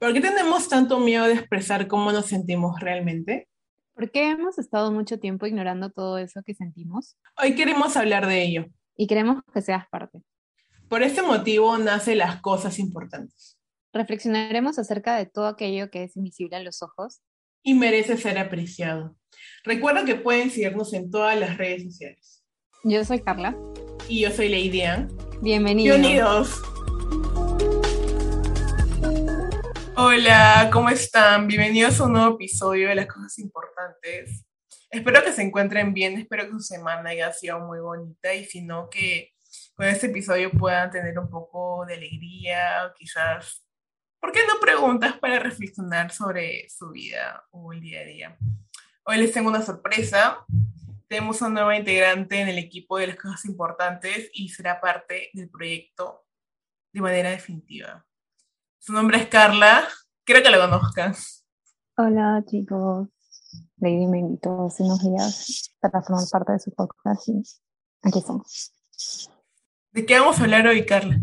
¿Por qué tenemos tanto miedo de expresar cómo nos sentimos realmente? ¿Por qué hemos estado mucho tiempo ignorando todo eso que sentimos? Hoy queremos hablar de ello. Y queremos que seas parte. Por este motivo nacen Las Cosas Importantes. Reflexionaremos acerca de todo aquello que es invisible a los ojos y merece ser apreciado. Recuerda que pueden seguirnos en todas las redes sociales. Yo soy Carla. Y yo soy Leidy Anne. Bienvenidos. Bienvenidos. Hola, ¿cómo están? Bienvenidos a un nuevo episodio de Las Cosas Importantes. Espero que se encuentren bien, espero que su semana haya sido muy bonita y si no, que con este episodio puedan tener un poco de alegría o quizás, ¿por qué no preguntas para reflexionar sobre su vida o el día a día? Hoy les tengo una sorpresa. Tenemos a una nueva integrante en el equipo de Las Cosas Importantes y será parte del proyecto de manera definitiva. Su nombre es Carla. Quiero que la conozcan. Hola, chicos. Leidy me invitó hace unos días para formar parte de su podcast y aquí estamos. ¿De qué vamos a hablar hoy, Carla?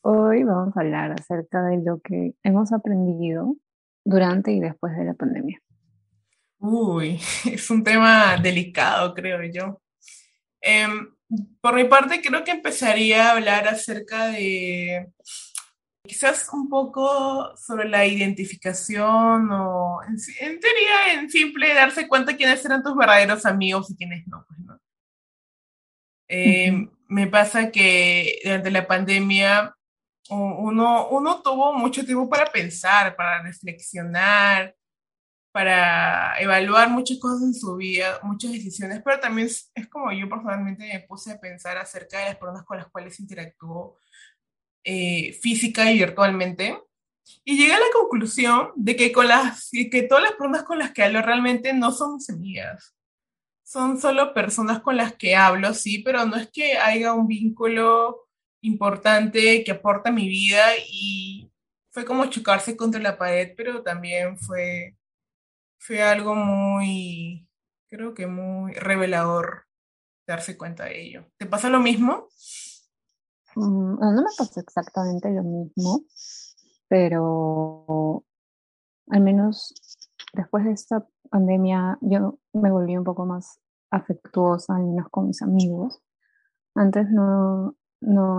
Hoy vamos a hablar acerca de lo que hemos aprendido durante y después de la pandemia. Uy, es un tema delicado, creo yo. Por mi parte, creo que empezaría a hablar acerca de quizás un poco sobre la identificación o en teoría, en simple, darse cuenta quiénes eran tus verdaderos amigos y quiénes no. Pues, ¿no? Me pasa que durante la pandemia uno tuvo mucho tiempo para pensar, para reflexionar, para evaluar muchas cosas en su vida, muchas decisiones, pero también es como yo personalmente me puse a pensar acerca de las personas con las cuales interactúo física y virtualmente, y llegué a la conclusión de que, todas las personas con las que hablo realmente no son mis amigas, son solo personas con las que hablo, sí, pero no es que haya un vínculo importante que aporta a mi vida, y fue como chocarse contra la pared, pero también fue algo muy, creo que muy revelador darse cuenta de ello. ¿Te pasa lo mismo? No me pasó exactamente lo mismo, pero al menos después de esta pandemia yo me volví un poco más afectuosa, al menos con mis amigos. Antes no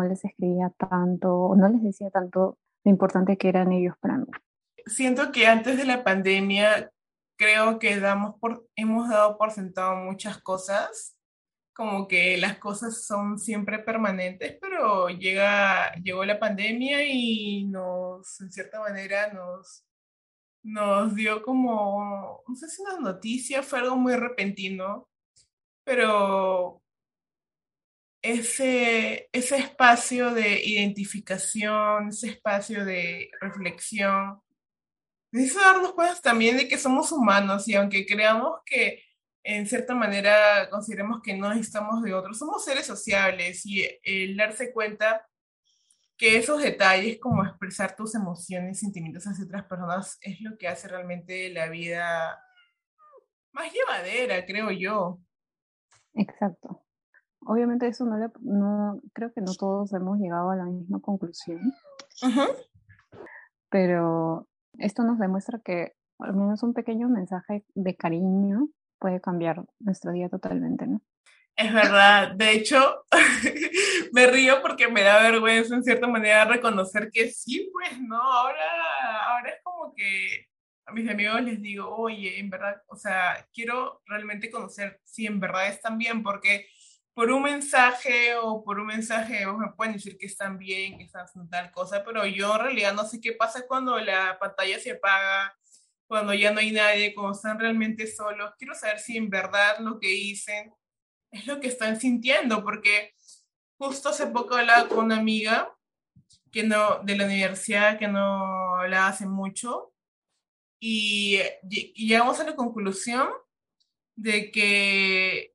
les escribía tanto, no les decía tanto lo importante que eran ellos para mí. Siento que antes de la pandemia creo que hemos dado por sentado muchas cosas, como que las cosas son siempre permanentes, pero llegó la pandemia y en cierta manera, nos dio como, no sé si una noticia, fue algo muy repentino, pero ese espacio de identificación, ese espacio de reflexión, necesito darnos cuenta también de que somos humanos y aunque creamos que en cierta manera consideremos que no necesitamos de otros, somos seres sociables y el darse cuenta que esos detalles como expresar tus emociones, sentimientos hacia otras personas es lo que hace realmente la vida más llevadera, creo yo. Exacto. Obviamente eso creo que no todos hemos llegado a la misma conclusión. Uh-huh. Pero esto nos demuestra que al menos un pequeño mensaje de cariño puede cambiar nuestro día totalmente, ¿no? Es verdad. De hecho, me río porque me da vergüenza en cierta manera reconocer que sí, pues, ¿no? Ahora es como que a mis amigos les digo, oye, en verdad, o sea, quiero realmente conocer si en verdad están bien, porque por un mensaje me pueden decir que están bien, que están haciendo tal cosa, pero yo en realidad no sé qué pasa cuando la pantalla se apaga, cuando ya no hay nadie, cuando están realmente solos. Quiero saber si en verdad lo que dicen es lo que están sintiendo, porque justo hace poco hablaba con una amiga de la universidad que no hablaba hace mucho y llegamos a la conclusión de que,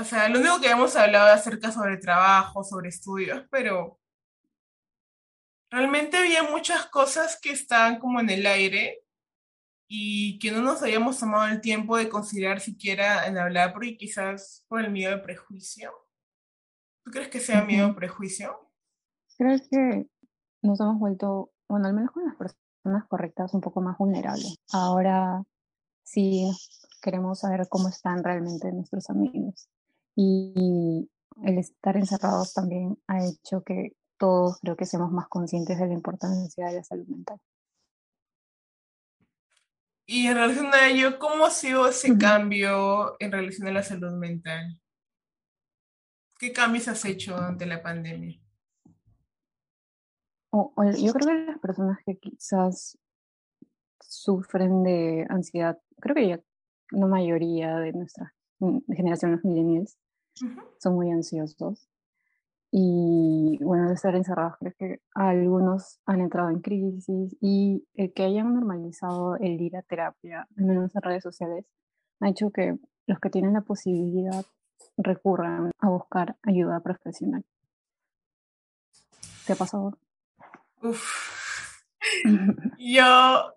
o sea, lo único que hemos hablado acerca sobre trabajo, sobre estudios, pero realmente había muchas cosas que estaban como en el aire y que no nos habíamos tomado el tiempo de considerar siquiera en hablar, porque quizás por el miedo de prejuicio. ¿Tú crees que sea miedo de prejuicio? Creo que nos hemos vuelto bueno, al menos con las personas correctas, un poco más vulnerable. Ahora sí queremos saber cómo están realmente nuestros amigos. Y el estar encerrados también ha hecho que todos creo que seamos más conscientes de la importancia de la salud mental. Y en relación a ello, ¿cómo ha sido ese cambio en relación a la salud mental? ¿Qué cambios has hecho durante la pandemia? Yo creo que las personas que quizás sufren de ansiedad, creo que ya la mayoría de nuestra generación, los millennials, son muy ansiosos. Y bueno, de estar encerrados, creo que algunos han entrado en crisis, y el que hayan normalizado el ir a terapia, al menos en redes sociales, ha hecho que los que tienen la posibilidad recurran a buscar ayuda profesional. ¿Te ha pasado? Uf. Yo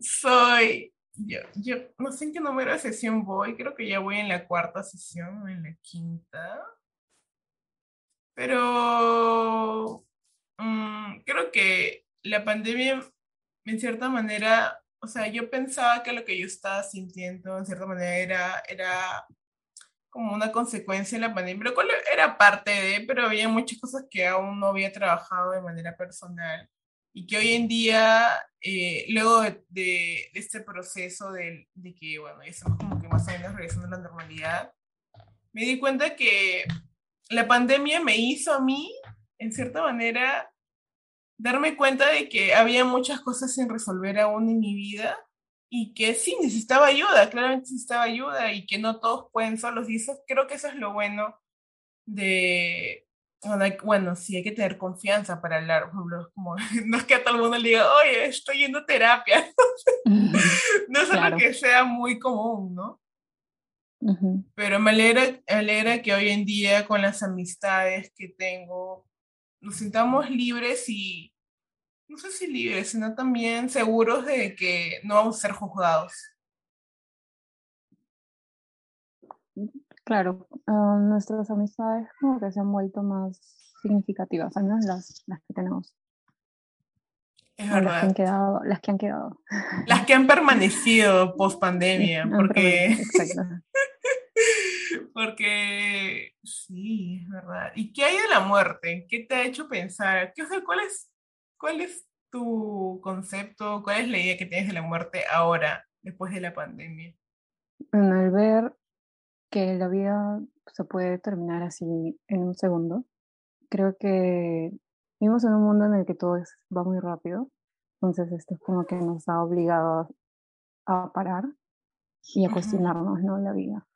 no sé en qué número de sesión voy, creo que ya voy en la cuarta sesión o en la quinta. Pero creo que la pandemia, en cierta manera, o sea, yo pensaba que lo que yo estaba sintiendo, en cierta manera, era como una consecuencia de la pandemia, lo cual era parte de, pero había muchas cosas que aún no había trabajado de manera personal. Y que hoy en día, luego de este proceso de que, bueno, ya estamos como que más o menos regresando a la normalidad, me di cuenta que la pandemia me hizo a mí, en cierta manera, darme cuenta de que había muchas cosas sin resolver aún en mi vida y que sí, necesitaba ayuda, claramente necesitaba ayuda y que no todos pueden solos. Y eso, creo que eso es lo bueno de... Bueno, sí, hay que tener confianza para hablar, como, no es que a todo el mundo le diga, oye, estoy yendo a terapia. No es algo que sea muy común, ¿no? Pero me alegra que hoy en día con las amistades que tengo nos sintamos libres y no sé si libres, sino también seguros de que no vamos a ser juzgados. Claro, nuestras amistades como que se han vuelto más significativas, al menos las que tenemos. Es verdad. Las que han quedado. Las que han permanecido post pandemia, sí, porque... Exacto. Porque sí, es verdad. ¿Y qué hay de la muerte? ¿Qué te ha hecho pensar? O sea, ¿cuál es tu concepto? ¿Cuál es la idea que tienes de la muerte ahora, después de la pandemia? Bueno, al ver que la vida se puede terminar así en un segundo, creo que vivimos en un mundo en el que todo va muy rápido, entonces esto es como que nos ha obligado a parar y a cuestionarnos, ¿no?, la vida.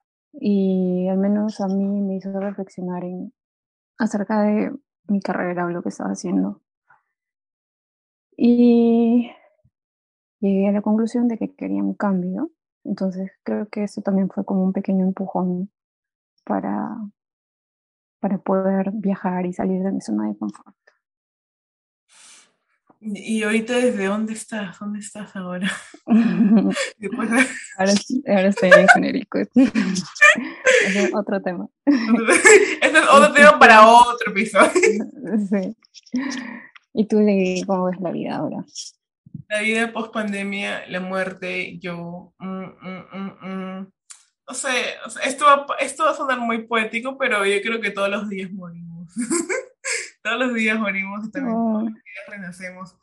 Y al menos a mí me hizo reflexionar acerca de mi carrera o lo que estaba haciendo. Y llegué a la conclusión de que quería un cambio. Entonces creo que eso también fue como un pequeño empujón para poder viajar y salir de mi zona de confort. ¿Y ahorita desde dónde estás? ¿Dónde estás ahora? ahora estoy en Genérico. Es otro tema. Ese es otro tema para otro episodio. Sí. ¿Y tú, Leidy, cómo ves la vida ahora? La vida post pandemia, la muerte, yo... No sé, o sea, esto va a sonar muy poético, pero yo creo que todos los días morimos. Todos los días morimos y también todos los días renacemos.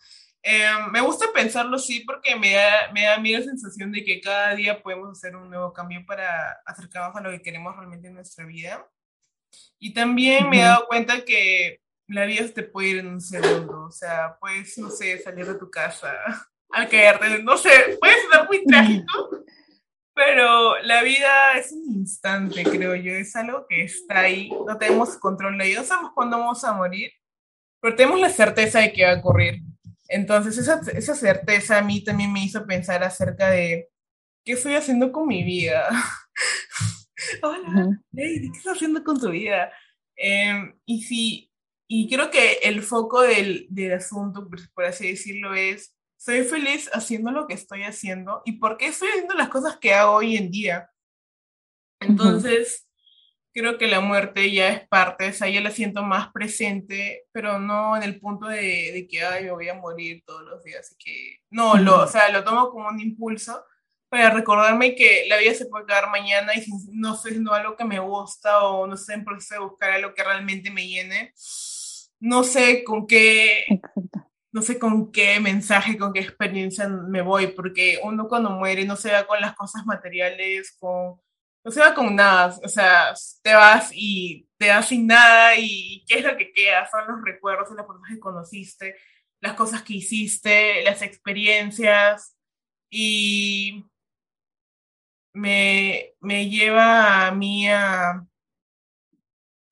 Me gusta pensarlo, sí, porque me da a mí la sensación de que cada día podemos hacer un nuevo cambio para acercarnos a lo que queremos realmente en nuestra vida. Y también me he dado cuenta que la vida se te puede ir en un segundo, o sea, puedes, no sé, salir de tu casa al caerte, no sé, puede sonar muy trágico, pero la vida es un instante, creo yo, es algo que está ahí, no tenemos control de ello, no sabemos cuándo vamos a morir, pero tenemos la certeza de que va a ocurrir. Entonces esa certeza a mí también me hizo pensar acerca de qué estoy haciendo con mi vida. Hola, Leidy, ¿qué estás haciendo con tu vida? Y creo que el foco del asunto, por así decirlo, es soy feliz haciendo lo que estoy haciendo y por qué estoy haciendo las cosas que hago hoy en día. Entonces, Creo que la muerte ya es parte, o sea, yo la siento más presente, pero no en el punto de que, ay, me voy a morir todos los días, así que, no, o sea, lo tomo como un impulso para recordarme que la vida se puede acabar mañana y si no estoy haciendo algo que me gusta o no estoy en proceso de buscar algo que realmente me llene, no sé con qué... Exacto. No sé con qué mensaje, con qué experiencia me voy, porque uno cuando muere no se va con las cosas materiales, no se va con nada, o sea, te vas y te das sin nada y ¿qué es lo que queda? Son los recuerdos, las personas que conociste, las cosas que hiciste, las experiencias, y me lleva a mí a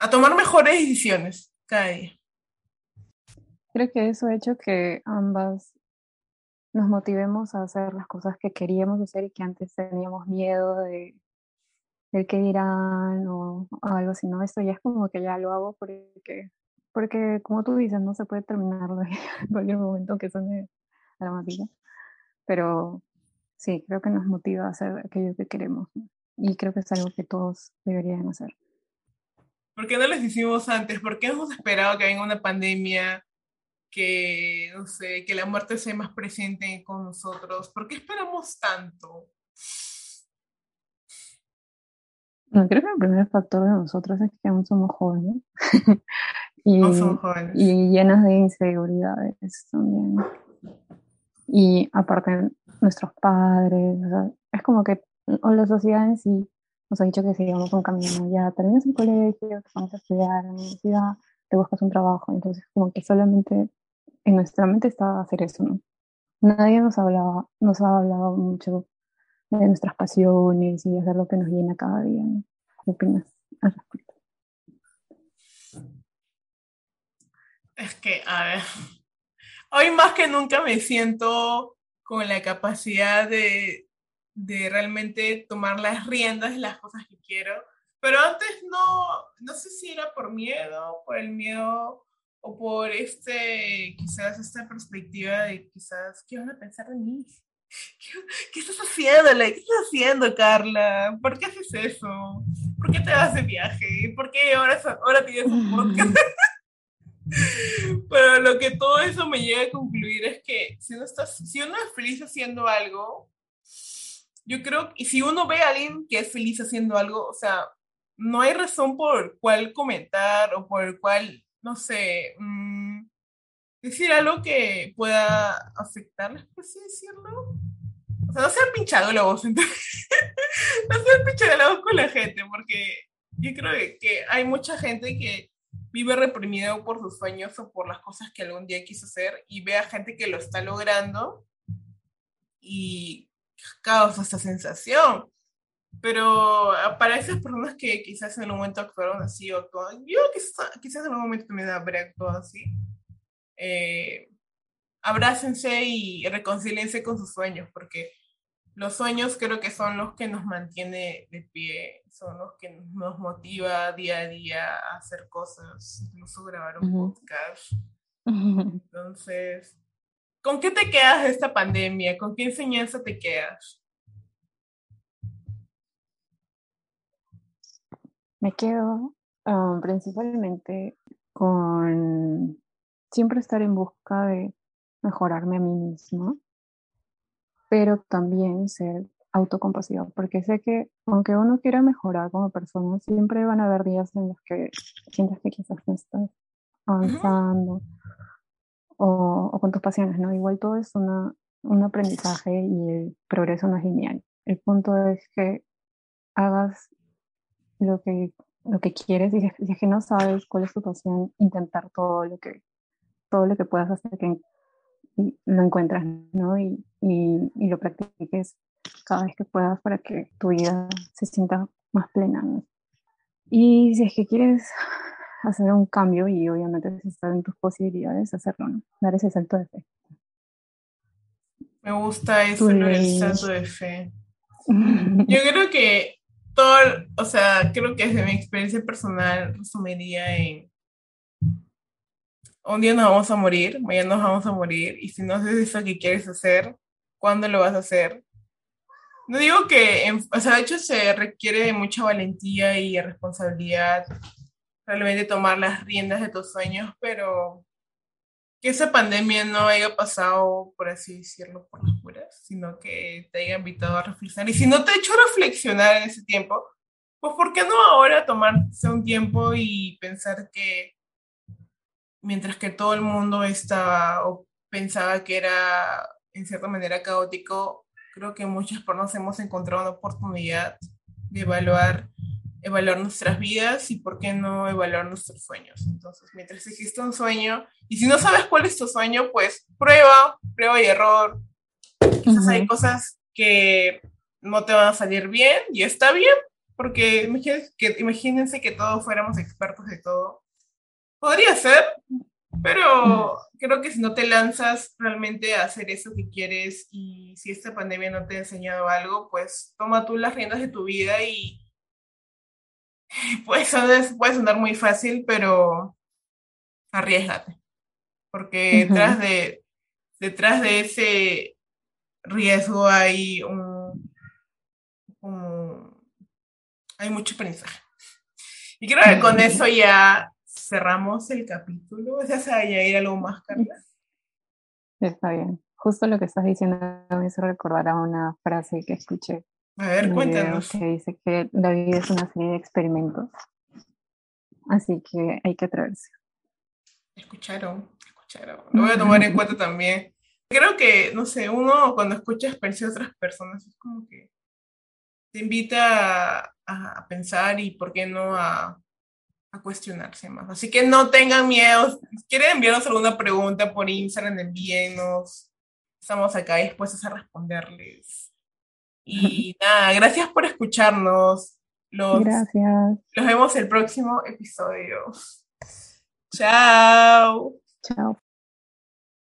tomar mejores decisiones cada día. Creo que eso ha hecho que ambas nos motivemos a hacer las cosas que queríamos hacer y que antes teníamos miedo de qué dirán o algo así, ¿no? Esto ya es como que ya lo hago porque como tú dices, no se puede terminarlo en cualquier momento, aunque suene dramático. Pero sí, creo que nos motiva a hacer aquello que queremos, ¿no? Y creo que es algo que todos deberían hacer. ¿Por qué no les hicimos antes? ¿Por qué hemos esperado que venga una pandemia? Que, no sé, que la muerte sea más presente con nosotros. ¿Por qué esperamos tanto? No, creo que el primer factor de nosotros es que aún somos jóvenes. Y llenas de inseguridades también. Y aparte, nuestros padres, o sea, es como que la sociedad en sí nos ha dicho que sigamos un camino. Ya terminas el colegio, que vamos a estudiar en la universidad, te buscas un trabajo, entonces como que solamente en nuestra mente estaba hacer eso, ¿no? Nadie nos ha hablado mucho de nuestras pasiones y de hacer lo que nos llena cada día, ¿no? ¿Qué opinas al respecto? Es que, a ver, hoy más que nunca me siento con la capacidad de realmente tomar las riendas de las cosas que quiero. Pero antes no sé si era por el miedo, o por quizás esta perspectiva de quizás, ¿qué van a pensar de mí? ¿Qué estás haciendo, Leidy? ¿Qué estás haciendo, Carla? ¿Por qué haces eso? ¿Por qué te vas de viaje? ¿Por qué ahora tienes un podcast? Pero lo que todo eso me llega a concluir es que si uno es feliz haciendo algo, yo creo, y si uno ve a alguien que es feliz haciendo algo, o sea, no hay razón por cuál comentar o por cuál, no sé, decir algo que pueda afectarles, por así decirlo. O sea, no sean pinchaglobos, entonces. No sean pinchaglobos con la gente, porque yo creo que hay mucha gente que vive reprimida por sus sueños o por las cosas que algún día quiso hacer y ve a gente que lo está logrando y causa esta sensación. Pero para esas personas que quizás en algún momento actuaron así o actuaron, yo quizás en algún momento también habré actuado así, abrácense y reconcíliense con sus sueños, porque los sueños creo que son los que nos mantiene de pie, son los que nos motiva día a día a hacer cosas, incluso grabar un podcast. Entonces, ¿con qué te quedas de esta pandemia? ¿Con qué enseñanza te quedas? Me quedo principalmente con siempre estar en busca de mejorarme a mí misma, pero también ser autocompasiva, porque sé que aunque uno quiera mejorar como persona, siempre van a haber días en los que sientes que quizás no estás avanzando. O con tus pasiones, ¿no? Igual todo es un aprendizaje y el progreso no es lineal. El punto es que hagas lo que quieres y si es que no sabes cuál es tu pasión, intentar todo lo que puedas hasta que lo encuentras, ¿no? Y lo practiques cada vez que puedas para que tu vida se sienta más plena, ¿no? Y si es que quieres hacer un cambio y obviamente si están en tus posibilidades hacerlo, ¿no? Dar ese salto de fe. Me gusta eso, el salto de fe. Yo creo que creo que desde mi experiencia personal resumiría en un día nos vamos a morir, mañana nos vamos a morir y si no haces eso que quieres hacer, ¿cuándo lo vas a hacer? No digo que, o sea, de hecho se requiere de mucha valentía y responsabilidad realmente tomar las riendas de tus sueños, pero que esa pandemia no haya pasado, por así decirlo, por las puras, sino que te haya invitado a reflexionar. Y si no te ha hecho reflexionar en ese tiempo, pues ¿por qué no ahora tomarse un tiempo y pensar que mientras que todo el mundo estaba o pensaba que era en cierta manera caótico, creo que muchas personas hemos encontrado una oportunidad de evaluar nuestras vidas y por qué no evaluar nuestros sueños. Entonces, mientras existe un sueño, y si no sabes cuál es tu sueño, pues prueba y error. Quizás hay cosas que no te van a salir bien, y está bien, porque imagínense que todos fuéramos expertos de todo. Podría ser, pero creo que si no te lanzas realmente a hacer eso que quieres y si esta pandemia no te ha enseñado algo, pues toma tú las riendas de tu vida y pues puede sonar muy fácil, pero arriésgate. Porque detrás de ese riesgo hay hay mucho aprendizaje. Y creo que con eso ya cerramos el capítulo. ¿Deseas añadir algo más, Carla? Está bien. Justo lo que estás diciendo me hizo recordar a una frase que escuché. A ver, cuéntanos. Que dice que la vida es una serie de experimentos. Así que hay que atreverse. Escucharon. Lo voy a tomar en cuenta también. Creo que, no sé, uno cuando escucha experiencias de otras personas es como que te invita a pensar y por qué no a cuestionarse más. Así que no tengan miedo. Si quieren enviarnos alguna pregunta por Instagram, envíenos. Estamos acá dispuestos a responderles. Y nada, gracias por escucharnos. Gracias. Los vemos el próximo episodio. Chao. Chao.